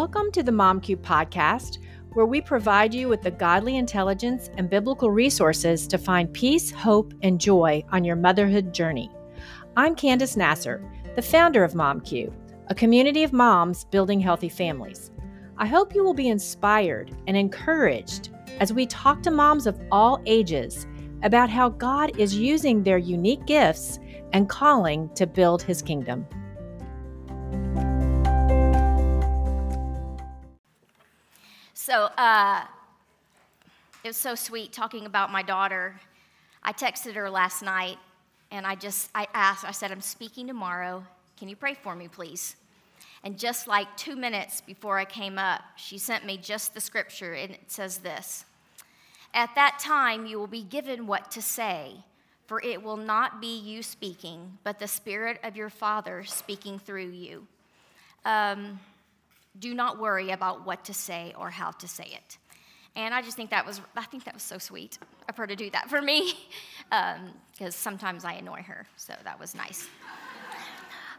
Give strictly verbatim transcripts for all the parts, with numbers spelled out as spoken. Welcome to the MomQ podcast, where we provide you with the godly intelligence and biblical resources to find peace, hope, and joy on your motherhood journey. I'm Candace Nasser, the founder of MomQ, a community of moms building healthy families. I hope you will be inspired and encouraged as we talk to moms of all ages about how God is using their unique gifts and calling to build His kingdom. So uh, it was so sweet talking about my daughter. I texted her last night, and I just, I asked, I said, I'm speaking tomorrow. Can you pray for me, please? And just like two minutes before I came up, she sent me just the scripture, and it says this: at that time you will be given what to say, for it will not be you speaking, but the Spirit of your Father speaking through you. Um, do not worry about what to say or how to say it. And I just think that was, I think that was so sweet of her to do that for me, because um, sometimes I annoy her, so that was nice.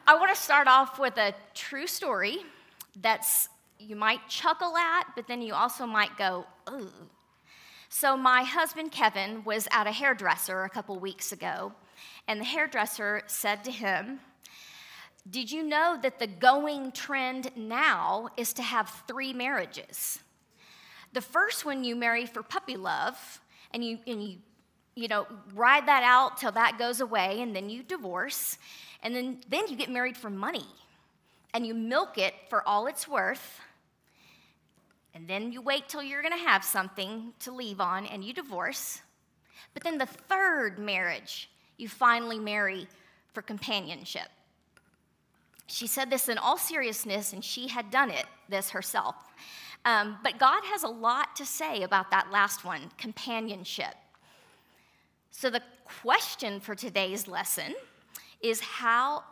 I want to start off with a true story that's you might chuckle at, but then you also might go, ooh. So my husband, Kevin, was at a hairdresser a couple weeks ago, and the hairdresser said to him, did you know that the going trend now is to have three marriages? The first one you marry for puppy love, and you, and you, you know, ride that out till that goes away, and then you divorce. And then, then you get married for money, and you milk it for all it's worth, and then you wait till you're going to have something to leave on, and you divorce. But then the third marriage, you finally marry for companionship. She said this in all seriousness, and she had done it this herself. Um, but God has a lot to say about that last one, companionship. So the question for today's lesson is, how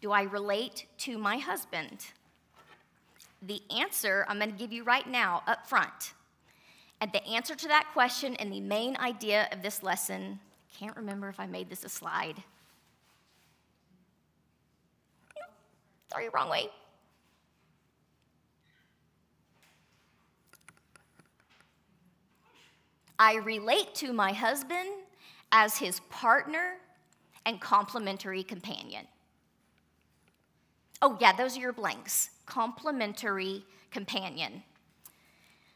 do I relate to my husband? The answer I'm going to give you right now up front. And the answer to that question and the main idea of this lesson, can't remember if I made this a slide. Sorry, wrong way. I relate to my husband as his partner and complementary companion. Oh yeah, those are your blanks. Complementary companion.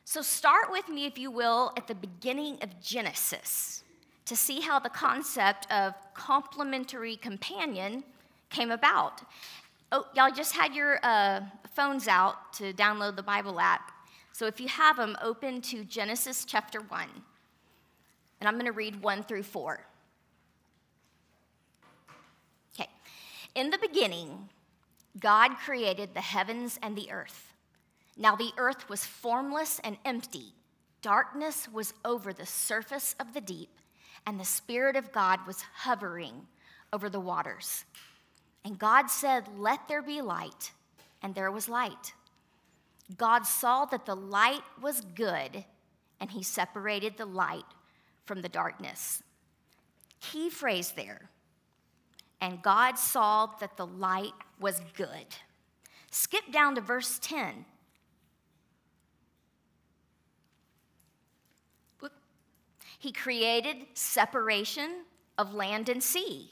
So start with me, if you will, at the beginning of Genesis to see how the concept of complementary companion came about. Oh, y'all just had your uh, phones out to download the Bible app. So if you have them, open to Genesis chapter one. And I'm going to read one through four. In the beginning, God created the heavens and the earth. Now the earth was formless and empty. Darkness was over the surface of the deep, and the Spirit of God was hovering over the waters. And God said, let there be light, and there was light. God saw that the light was good, and He separated the light from the darkness. Key phrase there. And God saw that the light was good. Skip down to verse ten. He created separation of land and sea,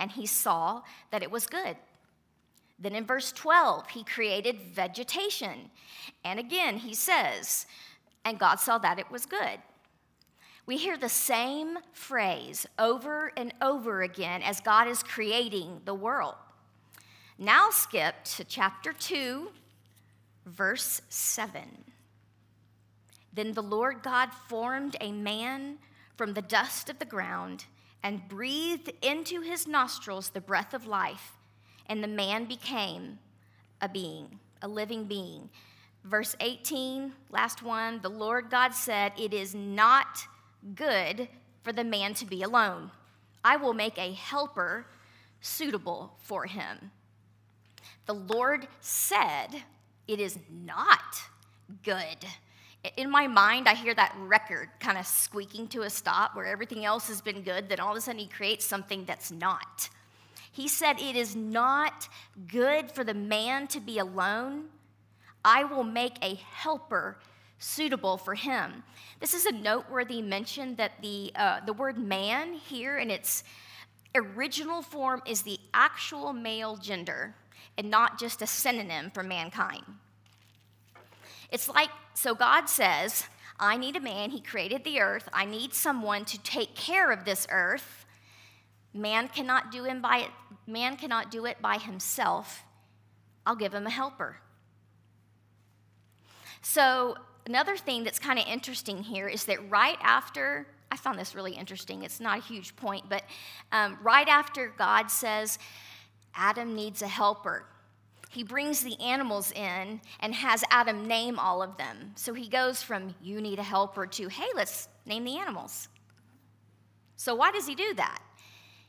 and He saw that it was good. Then in verse twelve, He created vegetation. And again, He says, and God saw that it was good. We hear the same phrase over and over again as God is creating the world. Now skip to chapter two, verse seven. Then the Lord God formed a man from the dust of the ground and breathed into his nostrils the breath of life, and the man became a being, a living being. Verse eighteen, last one, the Lord God said, it is not good for the man to be alone. I will make a helper suitable for him. The Lord said, it is not good. In my mind, I hear that record kind of squeaking to a stop where everything else has been good, then all of a sudden He creates something that's not. He said, it is not good for the man to be alone. I will make a helper suitable for him. This is a noteworthy mention that the uh, the word man here in its original form is the actual male gender and not just a synonym for mankind. It's like, so God says, I need a man. He created the earth. I need someone to take care of this earth. Man cannot do him by it. Man cannot do it by himself. I'll give him a helper. So another thing that's kind of interesting here is that right after, I found this really interesting. It's not a huge point, but um, right after God says Adam needs a helper, he brings the animals in and has Adam name all of them. So he goes from, you need a helper, to, hey, let's name the animals. So why does he do that?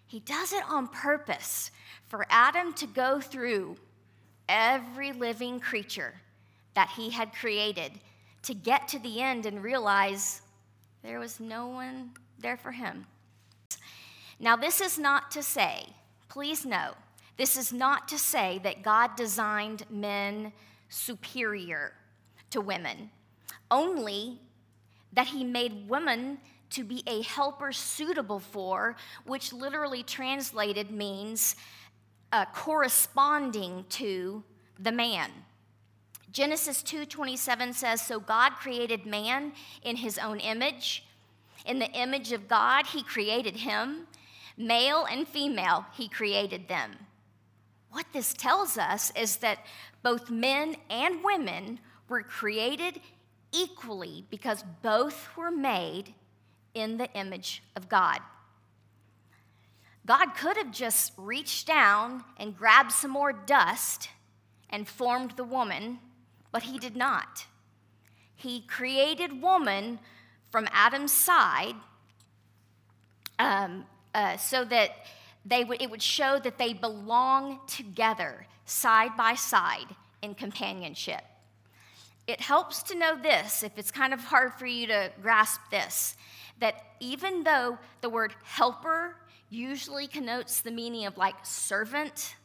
He does it on purpose for Adam to go through every living creature that he had created to get to the end and realize there was no one there for him. Now, this is not to say, please know, this is not to say that God designed men superior to women, only that he made women to be a helper suitable for, which literally translated means uh, corresponding to the man. Genesis two twenty-seven says, so God created man in his own image. In the image of God, he created him. Male and female, he created them. What this tells us is that both men and women were created equally because both were made in the image of God. God could have just reached down and grabbed some more dust and formed the woman, but he did not. He created woman from Adam's side um, uh, so that They would, it would show that they belong together, side by side, in companionship. It helps to know this, if it's kind of hard for you to grasp this, that even though the word helper usually connotes the meaning of like servant,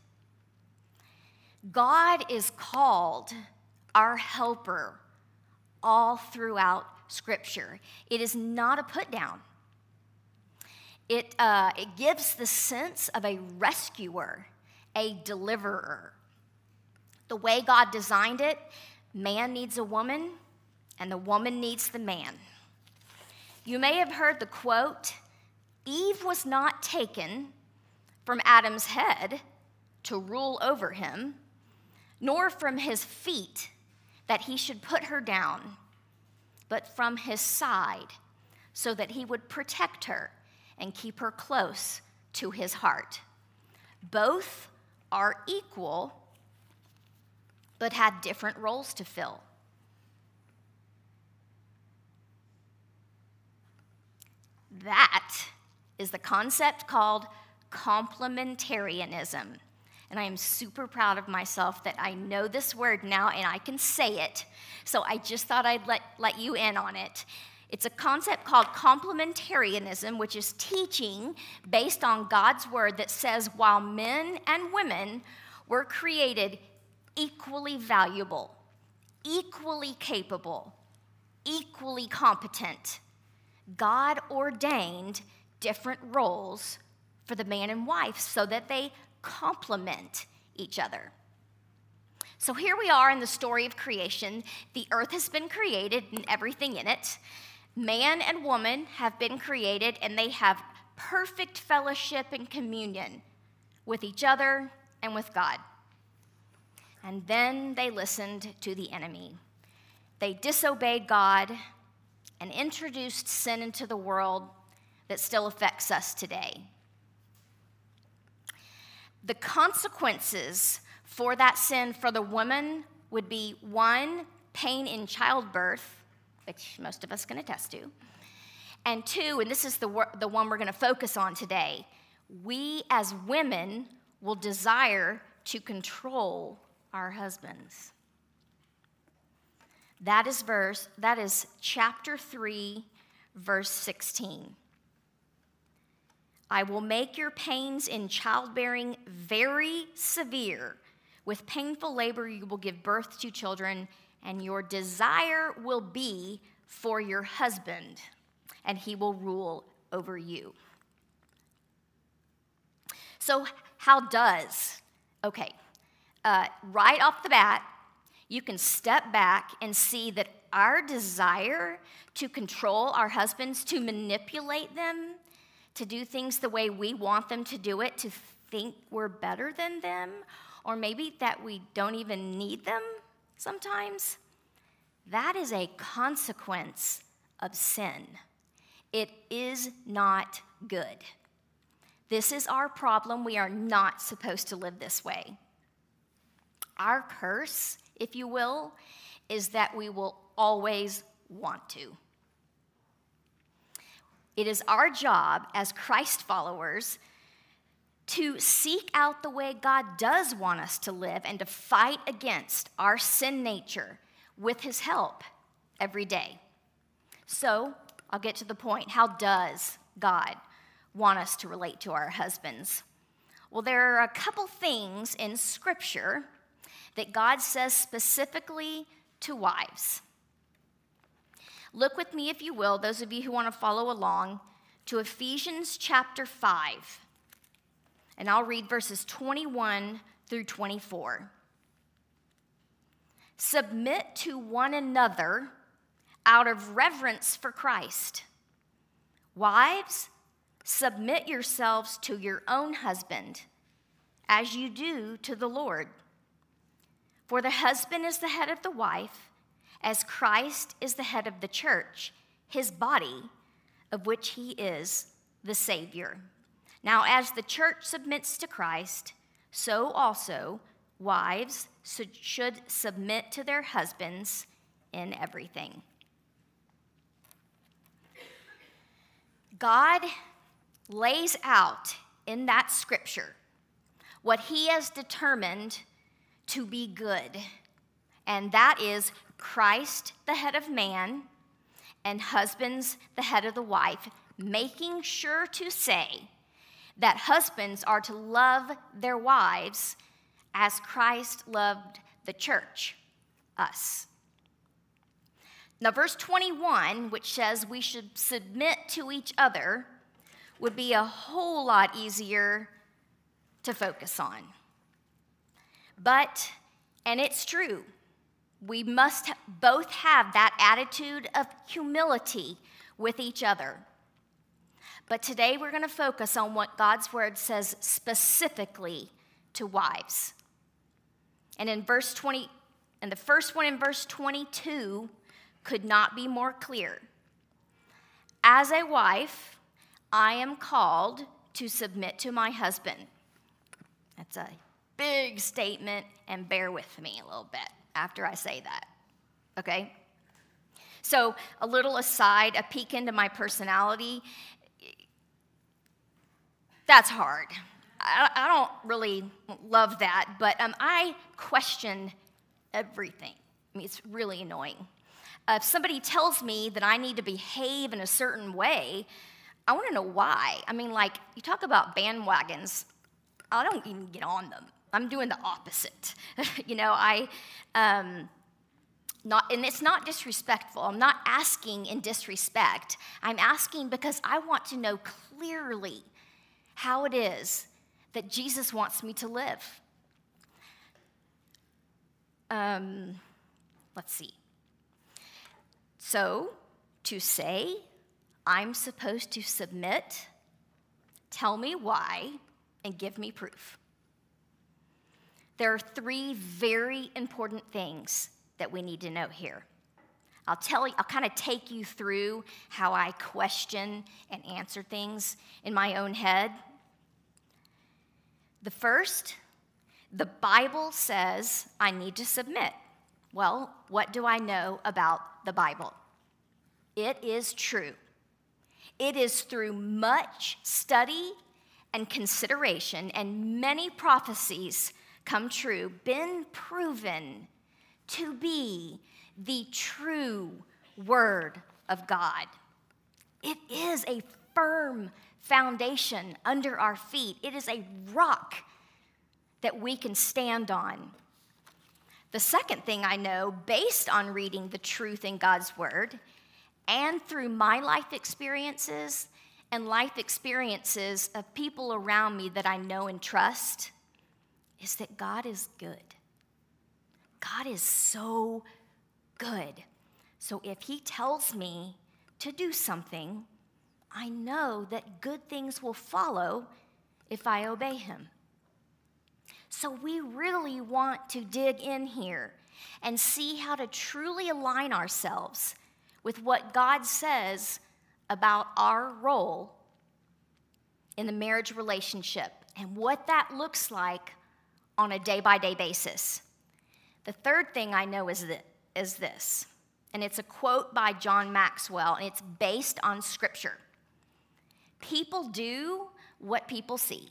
God is called our helper all throughout Scripture. It is not a put down. It, uh, it gives the sense of a rescuer, a deliverer. The way God designed it, man needs a woman, and the woman needs the man. You may have heard the quote, Eve was not taken from Adam's head to rule over him, nor from his feet that he should put her down, but from his side so that he would protect her and keep her close to his heart. Both are equal, but had different roles to fill. That is the concept called complementarianism. And I am super proud of myself that I know this word now and I can say it, so I just thought I'd let, let you in on it. It's a concept called complementarianism, which is teaching based on God's word that says while men and women were created equally valuable, equally capable, equally competent, God ordained different roles for the man and wife so that they complement each other. So here we are in the story of creation. The earth has been created and everything in it. Man and woman have been created, and they have perfect fellowship and communion with each other and with God. And then they listened to the enemy. They disobeyed God and introduced sin into the world that still affects us today. The consequences for that sin for the woman would be, one, pain in childbirth, which most of us can attest to, and two, and this is the wor- the one we're going to focus on today, we as women will desire to control our husbands. That is verse. That is chapter three, verse sixteen. I will make your pains in childbearing very severe, With painful labor you will give birth to children, and your desire will be for your husband, and he will rule over you." So how does, okay, uh, right off the bat, you can step back and see that our desire to control our husbands, to manipulate them, to do things the way we want them to do it, to think we're better than them, or maybe that we don't even need them sometimes, that is a consequence of sin. It is not good. This is our problem. We are not supposed to live this way. Our curse, if you will, is that we will always want to. It is our job as Christ followers to seek out the way God does want us to live and to fight against our sin nature with his help every day. So, I'll get to the point. How does God want us to relate to our husbands? Well, there are a couple things in Scripture that God says specifically to wives. Look with me, if you will, those of you who want to follow along, to Ephesians chapter five. And I'll read verses twenty-one through twenty-four. "Submit to one another out of reverence for Christ. Wives, submit yourselves to your own husband, as you do to the Lord. For the husband is the head of the wife, as Christ is the head of the church, his body, of which he is the Savior. Now, as the church submits to Christ, so also wives should submit to their husbands in everything." God lays out in that scripture what he has determined to be good, and that is Christ, the head of man, and husbands, the head of the wife, making sure to say that husbands are to love their wives as Christ loved the church, us. Now, verse twenty-one, which says we should submit to each other, would be a whole lot easier to focus on. But, and it's true, we must both have that attitude of humility with each other. But today we're going to focus on what God's word says specifically to wives. And in verse twenty, and the first one in verse twenty-two could not be more clear. "As a wife, I am called to submit to my husband." That's a big statement, and bear with me a little bit after I say that, okay? So a little aside, a peek into my personality. That's hard. I, I don't really love that, but um, I question everything. I mean, it's really annoying. Uh, if somebody tells me that I need to behave in a certain way, I want to know why. I mean, like, you talk about bandwagons. I don't even get on them. I'm doing the opposite. you know, I, um, not, and it's not disrespectful. I'm not asking in disrespect. I'm asking because I want to know clearly how it is that Jesus wants me to live. Um, let's see. So, to say I'm supposed to submit, tell me why, and give me proof. There are three very important things that we need to know here. I'll tell you, I'll kind of take you through how I question and answer things in my own head. The first, the Bible says I need to submit. Well, what do I know about the Bible? It is true. It is through much study and consideration, and many prophecies come true, been proven to be the true word of God. It is a firm foundation under our feet. It is a rock that we can stand on. The second thing I know, based on reading the truth in God's Word, and through my life experiences and life experiences of people around me that I know and trust, is that God is good. God is so good. So if He tells me to do something, I know that good things will follow if I obey Him. So we really want to dig in here and see how to truly align ourselves with what God says about our role in the marriage relationship and what that looks like on a day-by-day basis. The third thing I know is that is this, and it's a quote by John Maxwell, and it's based on Scripture. People do what people see.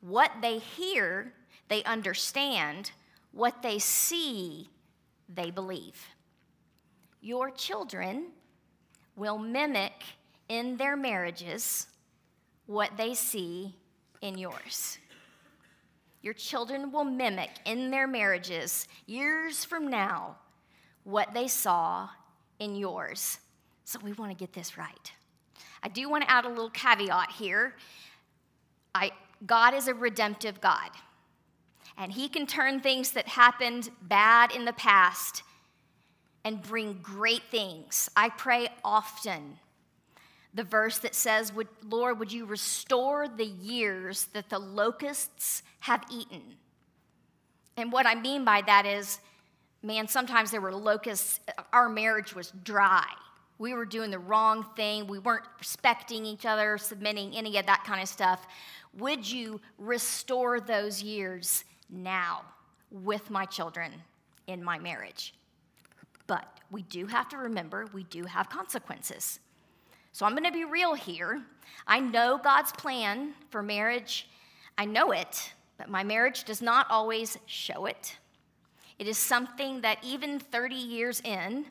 What they hear, they understand. What they see, they believe. Your children will mimic in their marriages what they see in yours. Your children will mimic in their marriages years from now what they saw in yours. So we want to get this right. I do want to add a little caveat here. I God is a redemptive God, and He can turn things that happened bad in the past and bring great things. I pray often the verse that says, Lord, would you restore the years that the locusts have eaten? And what I mean by that is, man, sometimes there were locusts. Our marriage was dry. We were doing the wrong thing. We weren't respecting each other, submitting, any of that kind of stuff. Would you restore those years now with my children in my marriage? But we do have to remember we do have consequences. So I'm going to be real here. I know God's plan for marriage. I know it, but my marriage does not always show it. It is something that even thirty years in,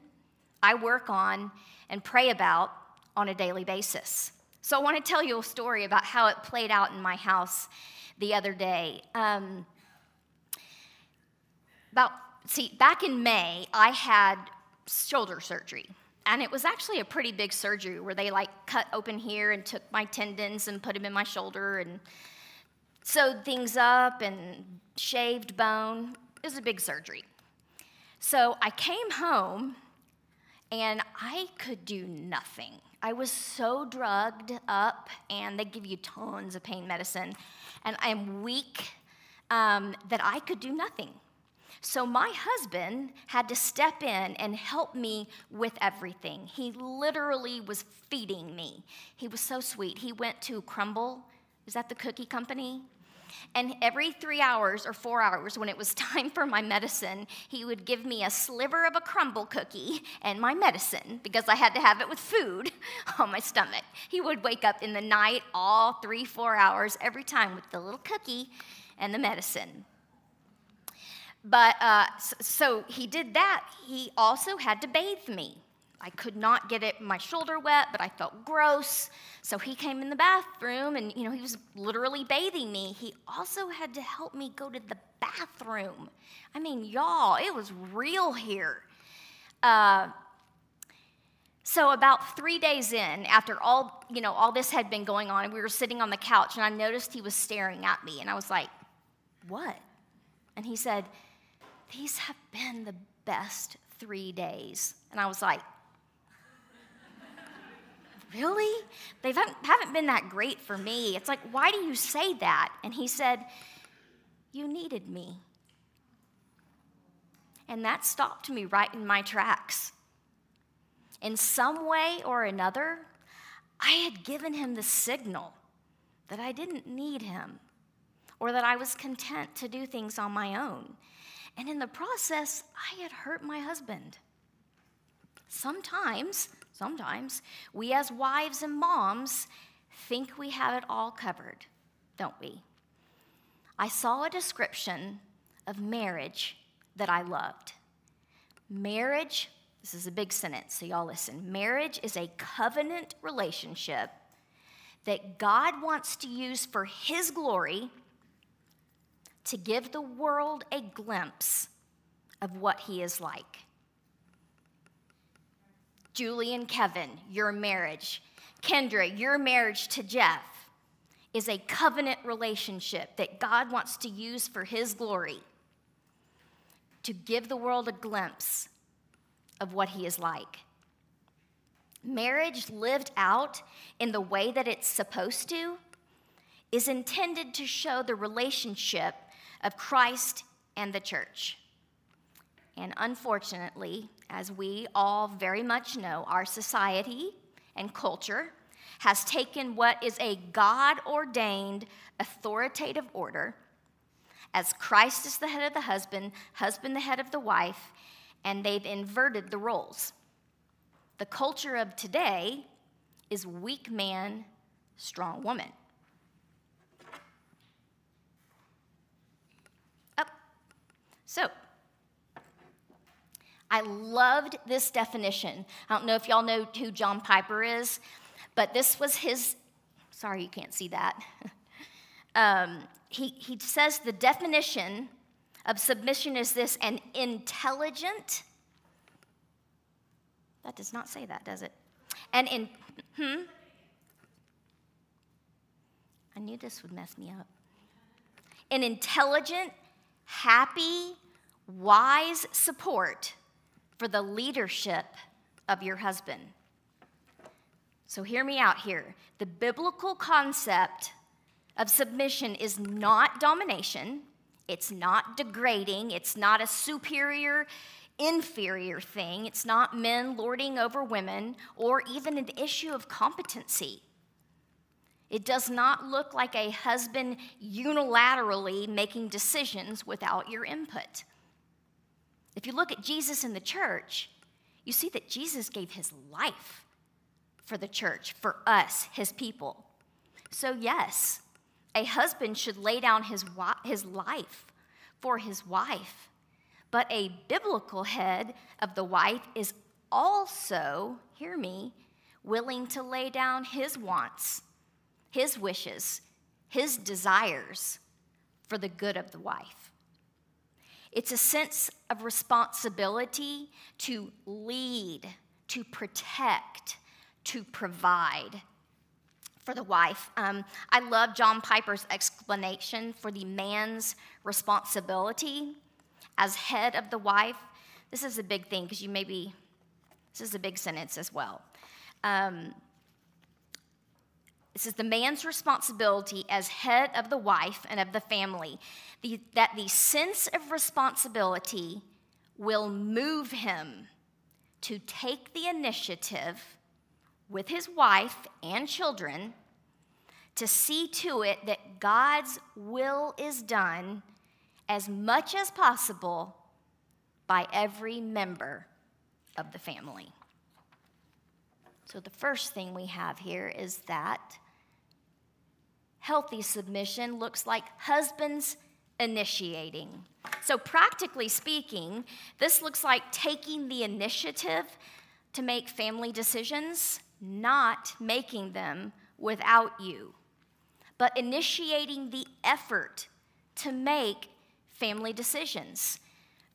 I work on and pray about on a daily basis. So I want to tell you a story about how it played out in my house the other day. Um, about see, back in May, I had shoulder surgery, and it was actually a pretty big surgery where they like cut open here and took my tendons and put them in my shoulder and sewed things up and shaved bone. It was a big surgery. So I came home, and I could do nothing. I was so drugged up, and they give you tons of pain medicine, and I'm weak um, that I could do nothing. So my husband had to step in and help me with everything. He literally was feeding me. He was so sweet. He went to Crumble, is that the cookie company? And every three hours or four hours, when it was time for my medicine, he would give me a sliver of a Crumble cookie and my medicine, because I had to have it with food on my stomach. He would wake up in the night all three, four hours every time with the little cookie and the medicine. But uh, so, so he did that. He also had to bathe me. I could not get it, my shoulder wet, but I felt gross. So he came in the bathroom, and, you know, he was literally bathing me. He also had to help me go to the bathroom. I mean, y'all, it was real here. Uh, so about three days in, after all, you know, all this had been going on, and we were sitting on the couch, and I noticed he was staring at me, and I was like, what? And he said, these have been the best three days. And I was like, really? They haven't been that great for me. It's like, why do you say that? And he said, you needed me. And that stopped me right in my tracks. In some way or another, I had given him the signal that I didn't need him, or that I was content to do things on my own. And in the process, I had hurt my husband. Sometimes, Sometimes we as wives and moms think we have it all covered, don't we? I saw a description of marriage that I loved. Marriage, this is a big sentence, so y'all listen. Marriage is a covenant relationship that God wants to use for His glory to give the world a glimpse of what he is like. Julie and Kevin, your marriage. Kendra, your marriage to Jeff is a covenant relationship that God wants to use for his glory to give the world a glimpse of what he is like. Marriage lived out in the way that it's supposed to is intended to show the relationship of Christ and the church. And unfortunately, as we all very much know, our society and culture has taken what is a God-ordained authoritative order as Christ is the head of the husband, husband the head of the wife, and they've inverted the roles. The culture of today is weak man, strong woman. Up. So, I loved this definition. I don't know if y'all know who John Piper is, but this was his, sorry you can't see that. um, he, he says the definition of submission is this, an intelligent, that does not say that, does it? And in, hmm? I knew this would mess me up. An intelligent, happy, wise support for the leadership of your husband. So hear me out here. The biblical concept of submission is not domination. It's not degrading. It's not a superior, inferior thing. It's not men lording over women or even an issue of competency. It does not look like a husband unilaterally making decisions without your input. If you look at Jesus in the church, you see that Jesus gave his life for the church, for us, his people. So yes, a husband should lay down his his life for his wife, but a biblical head of the wife is also, hear me, willing to lay down his wants, his wishes, his desires for the good of the wife. It's a sense of responsibility to lead, to protect, to provide for the wife. Um, I love John Piper's explanation for the man's responsibility as head of the wife. This is a big thing because you may be, this is a big sentence as well. Um, This is the man's responsibility as head of the wife and of the family, the, that the sense of responsibility will move him to take the initiative with his wife and children to see to it that God's will is done as much as possible by every member of the family. So the first thing we have here is that healthy submission looks like husbands initiating. So practically speaking, this looks like taking the initiative to make family decisions, not making them without you, but initiating the effort to make family decisions.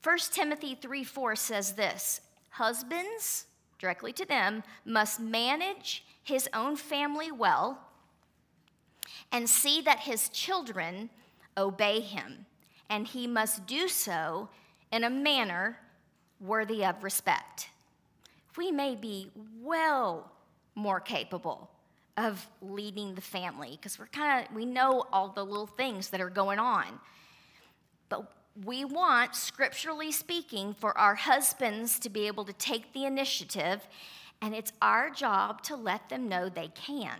First Timothy three four says this, husbands, directly to them, must manage his own family well, and see that his children obey him, and he must do so in a manner worthy of respect. We may be well more capable of leading the family because we're kind of, we know all the little things that are going on. But we want, scripturally speaking, for our husbands to be able to take the initiative, and it's our job to let them know they can.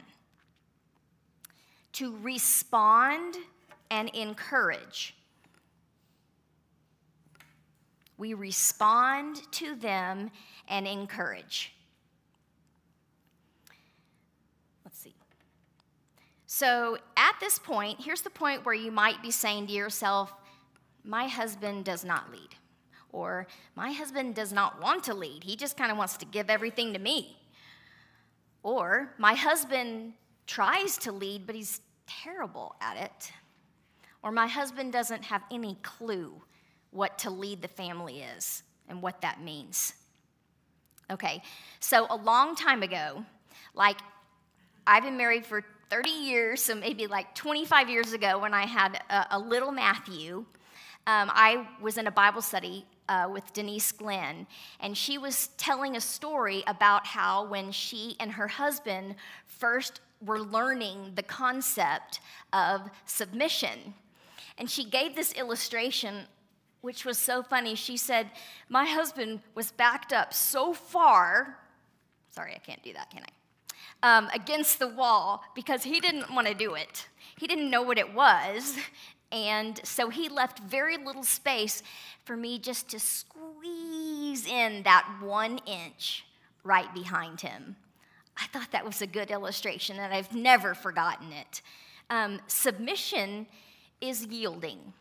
To respond and encourage. We respond to them and encourage. Let's see. So at this point, here's the point where you might be saying to yourself, my husband does not lead, or my husband does not want to lead. He just kind of wants to give everything to me. Or my husband tries to lead, but he's terrible at it. or my husband doesn't have any clue what to lead the family is and what that means. Okay, so a long time ago, like I've been married for thirty years, so maybe like twenty-five years ago when I had a, a little Matthew, um, I was in a Bible study uh, with Denise Glenn, and she was telling a story about how when she and her husband first were learning the concept of submission, and she gave this illustration which was so funny. She said, my husband was backed up so far, sorry, I can't do that, can I? Um, against the wall because he didn't want to do it. He didn't know what it was, and so he left very little space for me just to squeeze in that one inch right behind him. I thought that was a good illustration, and I've never forgotten it. Um, submission is yielding.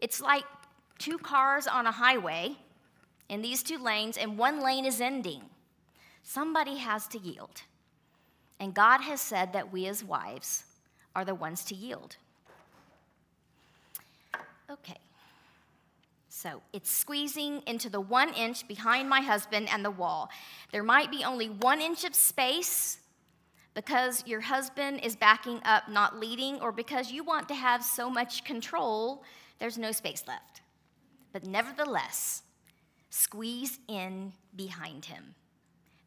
It's like two cars on a highway in these two lanes, and one lane is ending. Somebody has to yield. And God has said that we as wives are the ones to yield. Okay. So it's squeezing into the one inch behind my husband and the wall. There might be only one inch of space because your husband is backing up, not leading, or because you want to have so much control, there's no space left. But nevertheless, squeeze in behind him.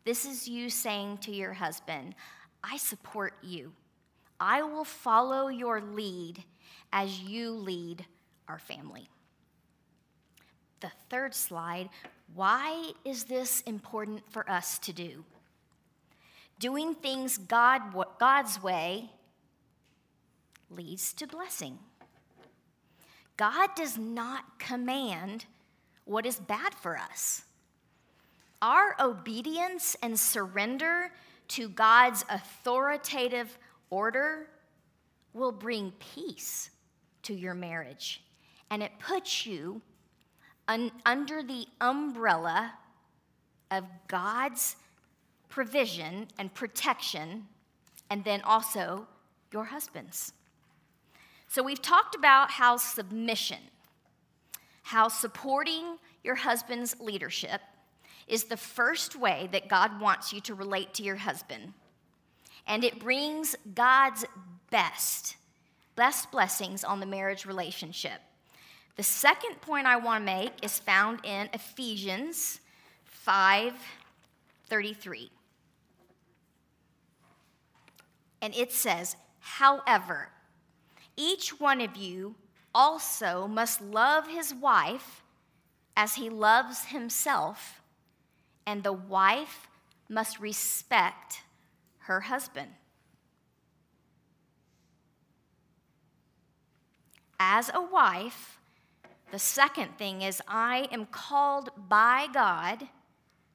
This is you saying to your husband, I support you. I will follow your lead as you lead our family. The third slide, why is this important for us to do? Doing things God, God's way leads to blessing. God does not command what is bad for us. Our obedience and surrender to God's authoritative order will bring peace to your marriage, and it puts you un- under the umbrella of God's provision and protection, and then also your husband's. So we've talked about how submission, how supporting your husband's leadership is the first way that God wants you to relate to your husband. And it brings God's best, best blessings on the marriage relationship. The second point I want to make is found in Ephesians five thirty-three. And it says, however, each one of you also must love his wife as he loves himself, and the wife must respect her husband. As a wife, the second thing is I am called by God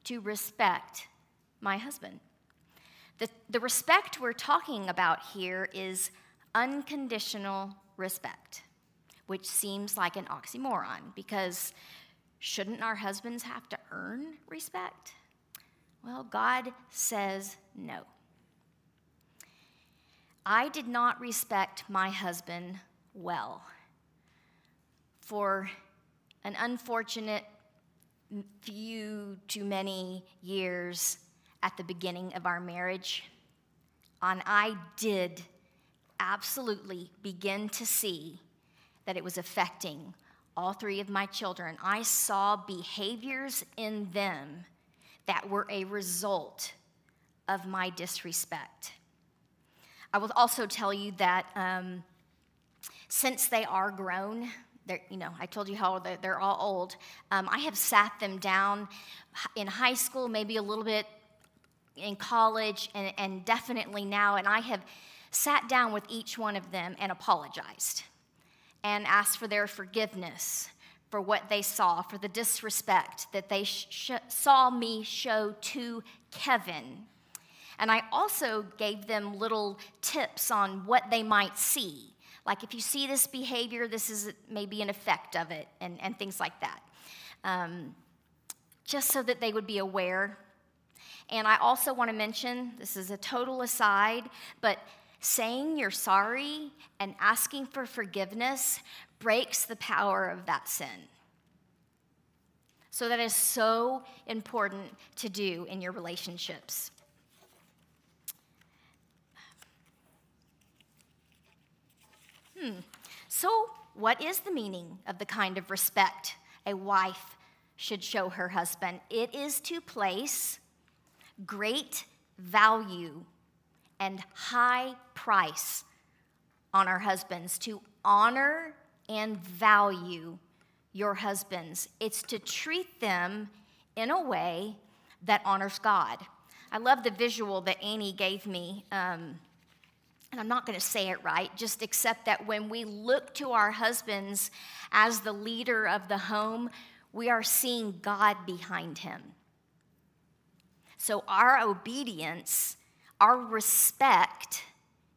to respect my husband. The, the respect we're talking about here is unconditional respect, which seems like an oxymoron because shouldn't our husbands have to earn respect? Well, God says no. I did not respect my husband well for an unfortunate few too many years at the beginning of our marriage, and I did absolutely begin to see that it was affecting all three of my children. I saw behaviors in them that were a result of my disrespect. I will also tell you that um, since they are grown, you know, I told you how they're, they're all old, um, I have sat them down in high school, maybe a little bit in college, and, and definitely now, and I have sat down with each one of them and apologized and asked for their forgiveness for what they saw, for the disrespect that they sh- saw me show to Kevin. And I also gave them little tips on what they might see. Like if you see this behavior, this is maybe an effect of it, and, and things like that. Um, just so that they would be aware. And I also want to mention, this is a total aside, but Saying you're sorry and asking for forgiveness breaks the power of that sin. So that is so important to do in your relationships. Hmm. So what is the meaning of the kind of respect a wife should show her husband? It is to place great value and high price on our husbands, to honor and value your husbands. It's to treat them in a way that honors God. I love the visual that Annie gave me, um, and I'm not going to say it right, just accept that when we look to our husbands as the leader of the home, we are seeing God behind him. So our obedience, our respect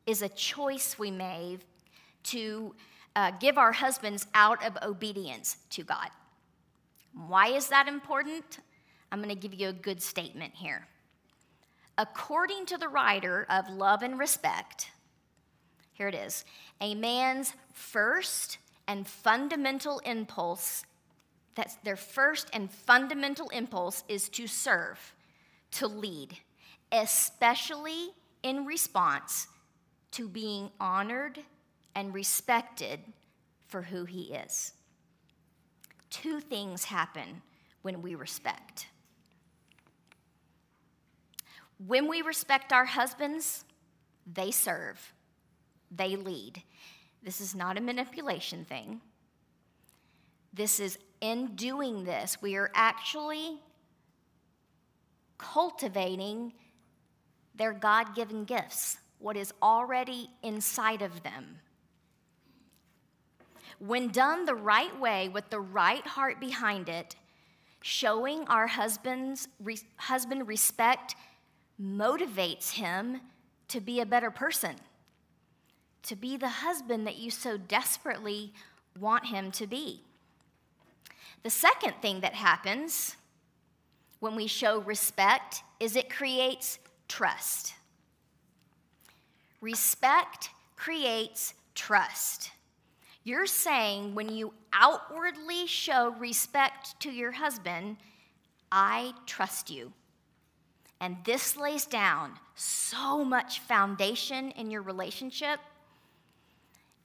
is a choice we made to uh, give our husbands out of obedience to God. Why is that important? I'm going to give you a good statement here. According to the writer of Love and Respect, here it is, a man's first and fundamental impulse, that's their first and fundamental impulse is to serve, to lead, especially in response to being honored and respected for who he is. Two things happen when we respect. When we respect our husbands, they serve, they lead. This is not a manipulation thing. This is, in doing this, we are actually cultivating their God-given gifts, what is already inside of them. When done the right way, with the right heart behind it, showing our husband's re, husband respect motivates him to be a better person, to be the husband that you so desperately want him to be. The second thing that happens when we show respect is it creates trust. Respect creates trust. You're saying when you outwardly show respect to your husband, I trust you. And this lays down so much foundation in your relationship.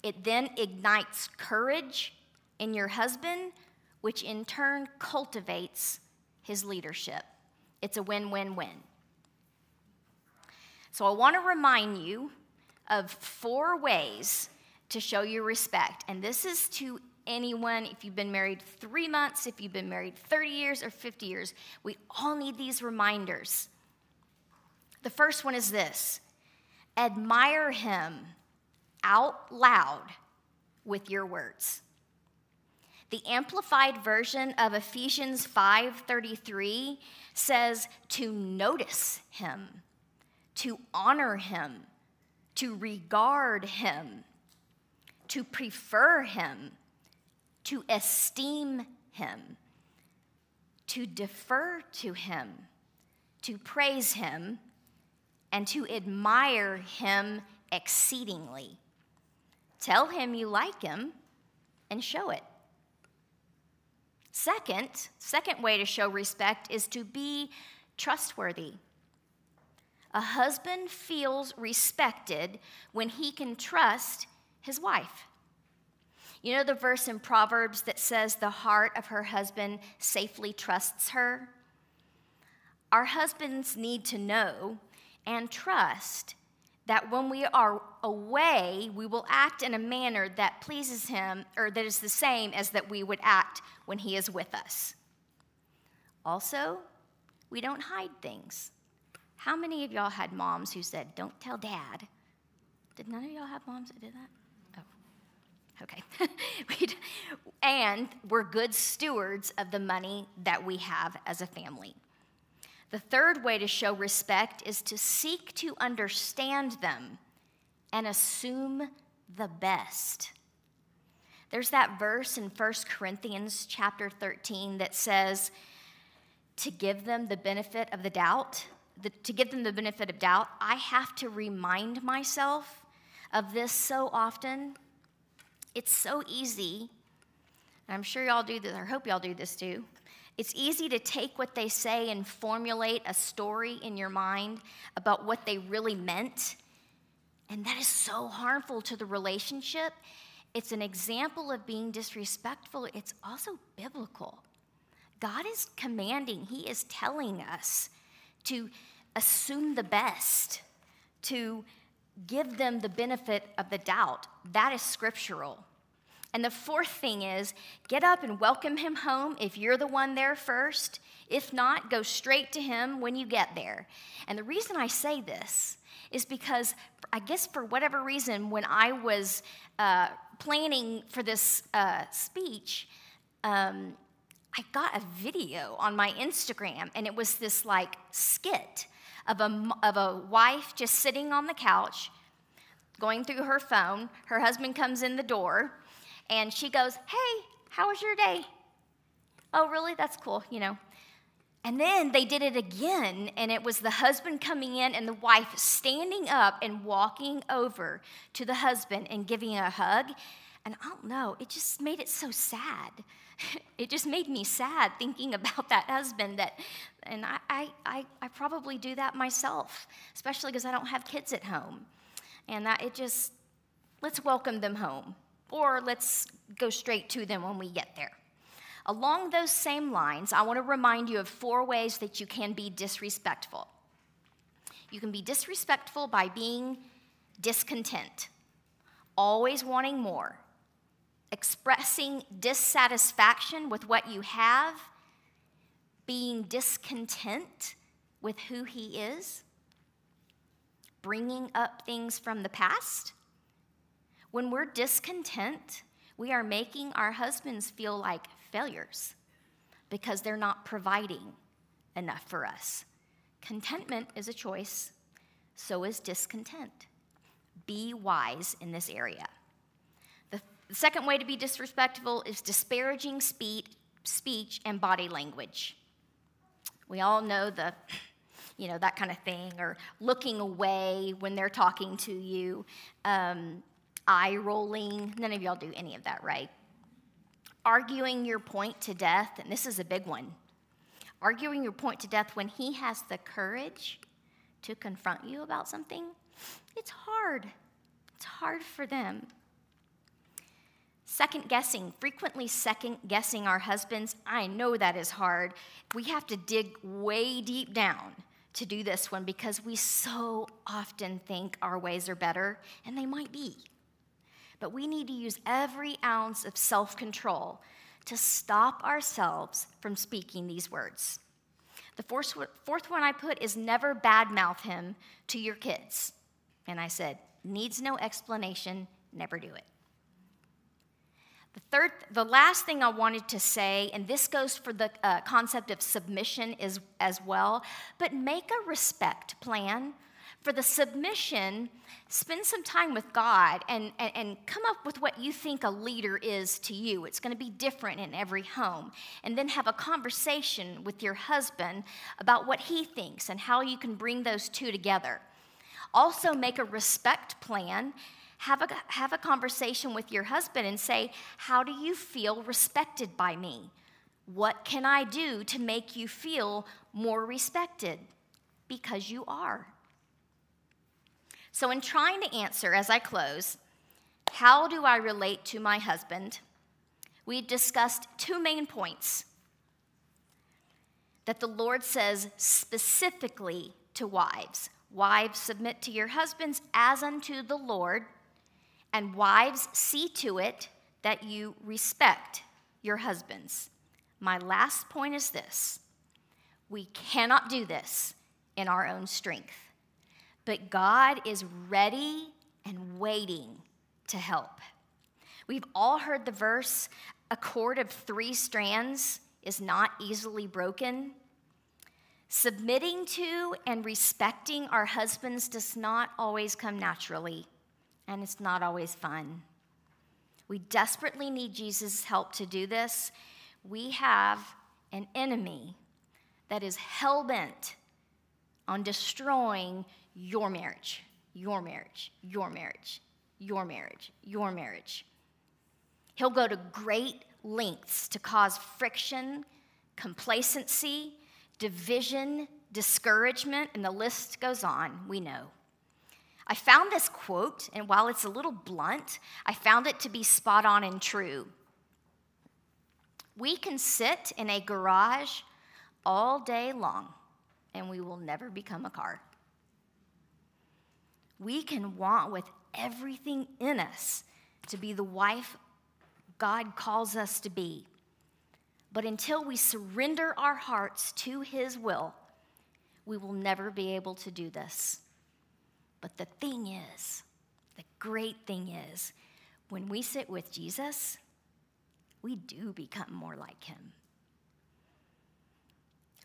It then ignites courage in your husband, which in turn cultivates his leadership. It's a win-win-win. So I want to remind you of four ways to show your respect. And this is to anyone, if you've been married three months, if you've been married thirty years or fifty years, we all need these reminders. The first one is this: admire him out loud with your words. The Amplified Version of Ephesians five thirty-three says to notice him, to honor him, to regard him, to prefer him, to esteem him, to defer to him, to praise him, and to admire him exceedingly. Tell him you like him and show it. Second, second way to show respect is to be trustworthy. A husband feels respected when he can trust his wife. You know the verse in Proverbs that says the heart of her husband safely trusts her? Our husbands need to know and trust that when we are away, we will act in a manner that pleases him, or that is the same as that we would act when he is with us. Also, we don't hide things. How many of y'all had moms who said, don't tell dad? Did none of y'all have moms that did that? Oh, okay. And we're good stewards of the money that we have as a family. The third way to show respect is to seek to understand them and assume the best. There's that verse in First Corinthians chapter thirteen that says, to give them the benefit of the doubt, The, to give them the benefit of doubt, I have to remind myself of this so often. It's so easy, and I'm sure y'all do this, I hope y'all do this too. It's easy to take what they say and formulate a story in your mind about what they really meant, and that is so harmful to the relationship. It's an example of being disrespectful. It's also biblical. God is commanding, He is telling us to assume the best, to give them the benefit of the doubt. That is scriptural. And the fourth thing is, get up and welcome him home if you're the one there first. If not, go straight to him when you get there. And the reason I say this is because, I guess for whatever reason, when I was uh, planning for this uh, speech, um, I got a video on my Instagram, and it was this like skit of a, of a wife just sitting on the couch, going through her phone. Her husband comes in the door. And she goes, hey, how was your day? Oh, really? That's cool, you know. And then they did it again, and it was the husband coming in and the wife standing up and walking over to the husband and giving a hug. And I don't know, it just made it so sad. It just made me sad thinking about that husband. That, and I, I, I, I probably do that myself, especially because I don't have kids at home. And that it just, let's welcome them home. Or let's go straight to them when we get there. Along those same lines, I want to remind you of four ways that you can be disrespectful. You can be disrespectful by being discontent, always wanting more, expressing dissatisfaction with what you have, being discontent with who he is, bringing up things from the past. When we're discontent, we are making our husbands feel like failures because they're not providing enough for us. Contentment is a choice, so is discontent. Be wise in this area. The, the second way to be disrespectful is disparaging speech, speech and body language. We all know the, you know, that kind of thing, or looking away when they're talking to you. Um, Eye rolling, none of y'all do any of that, right? Arguing your point to death, and this is a big one. Arguing your point to death when he has the courage to confront you about something, it's hard. It's hard for them. Second guessing, frequently second guessing our husbands. I know that is hard. We have to dig way deep down to do this one because we so often think our ways are better, and they might be. But we need to use every ounce of self-control to stop ourselves from speaking these words. The fourth, fourth one I put is never badmouth him to your kids. And I said, needs no explanation, never do it. The third, the last thing I wanted to say, and this goes for the uh, concept of submission is, as well, but make a respect plan. For the submission, spend some time with God and, and, and come up with what you think a leader is to you. It's going to be different in every home. And then have a conversation with your husband about what he thinks and how you can bring those two together. Also, make a respect plan. Have a, have a conversation with your husband and say, how do you feel respected by me? What can I do to make you feel more respected? Because you are. So in trying to answer, as I close, how do I relate to my husband? We discussed two main points. That the Lord says specifically to wives. Wives, submit to your husbands as unto the Lord. And wives, see to it that you respect your husbands. My last point is this. We cannot do this in our own strength. But God is ready and waiting to help. We've all heard the verse, a cord of three strands is not easily broken. Submitting to and respecting our husbands does not always come naturally, and it's not always fun. We desperately need Jesus' help to do this. We have an enemy that is hell-bent on destroying your marriage, your marriage, your marriage. your marriage, your marriage. He'll go to great lengths to cause friction, complacency, division, discouragement, and the list goes on, we know. I found this quote, and while it's a little blunt, I found it to be spot on and true. We can sit in a garage all day long, and we will never become a car. We can want with everything in us to be the wife God calls us to be. But until we surrender our hearts to His will, we will never be able to do this. But the thing is, the great thing is, when we sit with Jesus, we do become more like Him.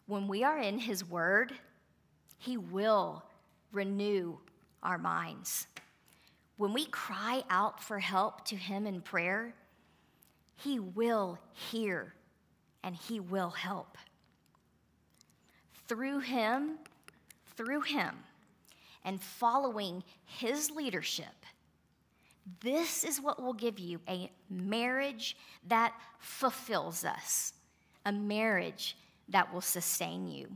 When we are in His Word, He will renew our minds. When we cry out for help to Him in prayer, He will hear and He will help. Through Him, through Him, and following His leadership, this is what will give you a marriage that fulfills us, a marriage that will sustain you.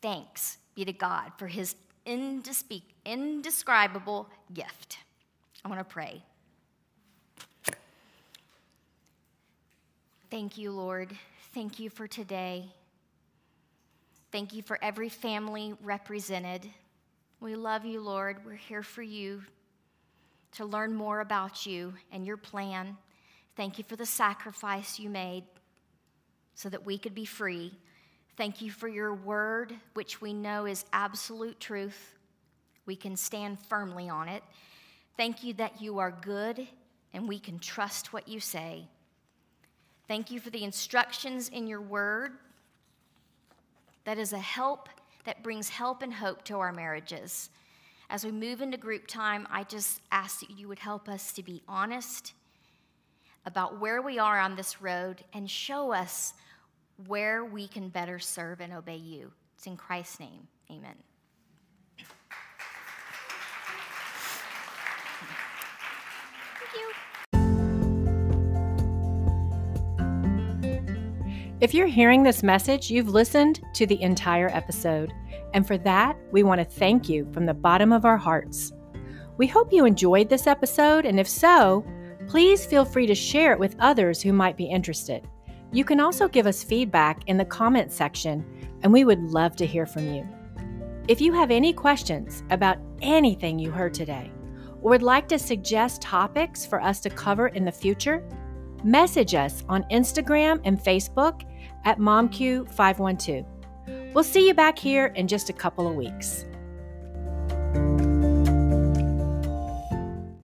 Thanks be to God for His indescribable gift. I want to pray. Thank you, Lord. Thank you for today. Thank you for every family represented. We love you, Lord. We're here for you to learn more about you and your plan. Thank you for the sacrifice you made so that we could be free. Thank you for your word, which we know is absolute truth. We can stand firmly on it. Thank you that you are good and we can trust what you say. Thank you for the instructions in your word that is a help that brings help and hope to our marriages. As we move into group time, I just ask that you would help us to be honest about where we are on this road and show us where we can better serve and obey you. It's in Christ's name. Amen. Thank you. If you're hearing this message, you've listened to the entire episode. And for that, we want to thank you from the bottom of our hearts. We hope you enjoyed this episode, and if so, please feel free to share it with others who might be interested. You can also give us feedback in the comments section, and we would love to hear from you. If you have any questions about anything you heard today, or would like to suggest topics for us to cover in the future, message us on Instagram and Facebook at Mom Q five one two. We'll see you back here in just a couple of weeks.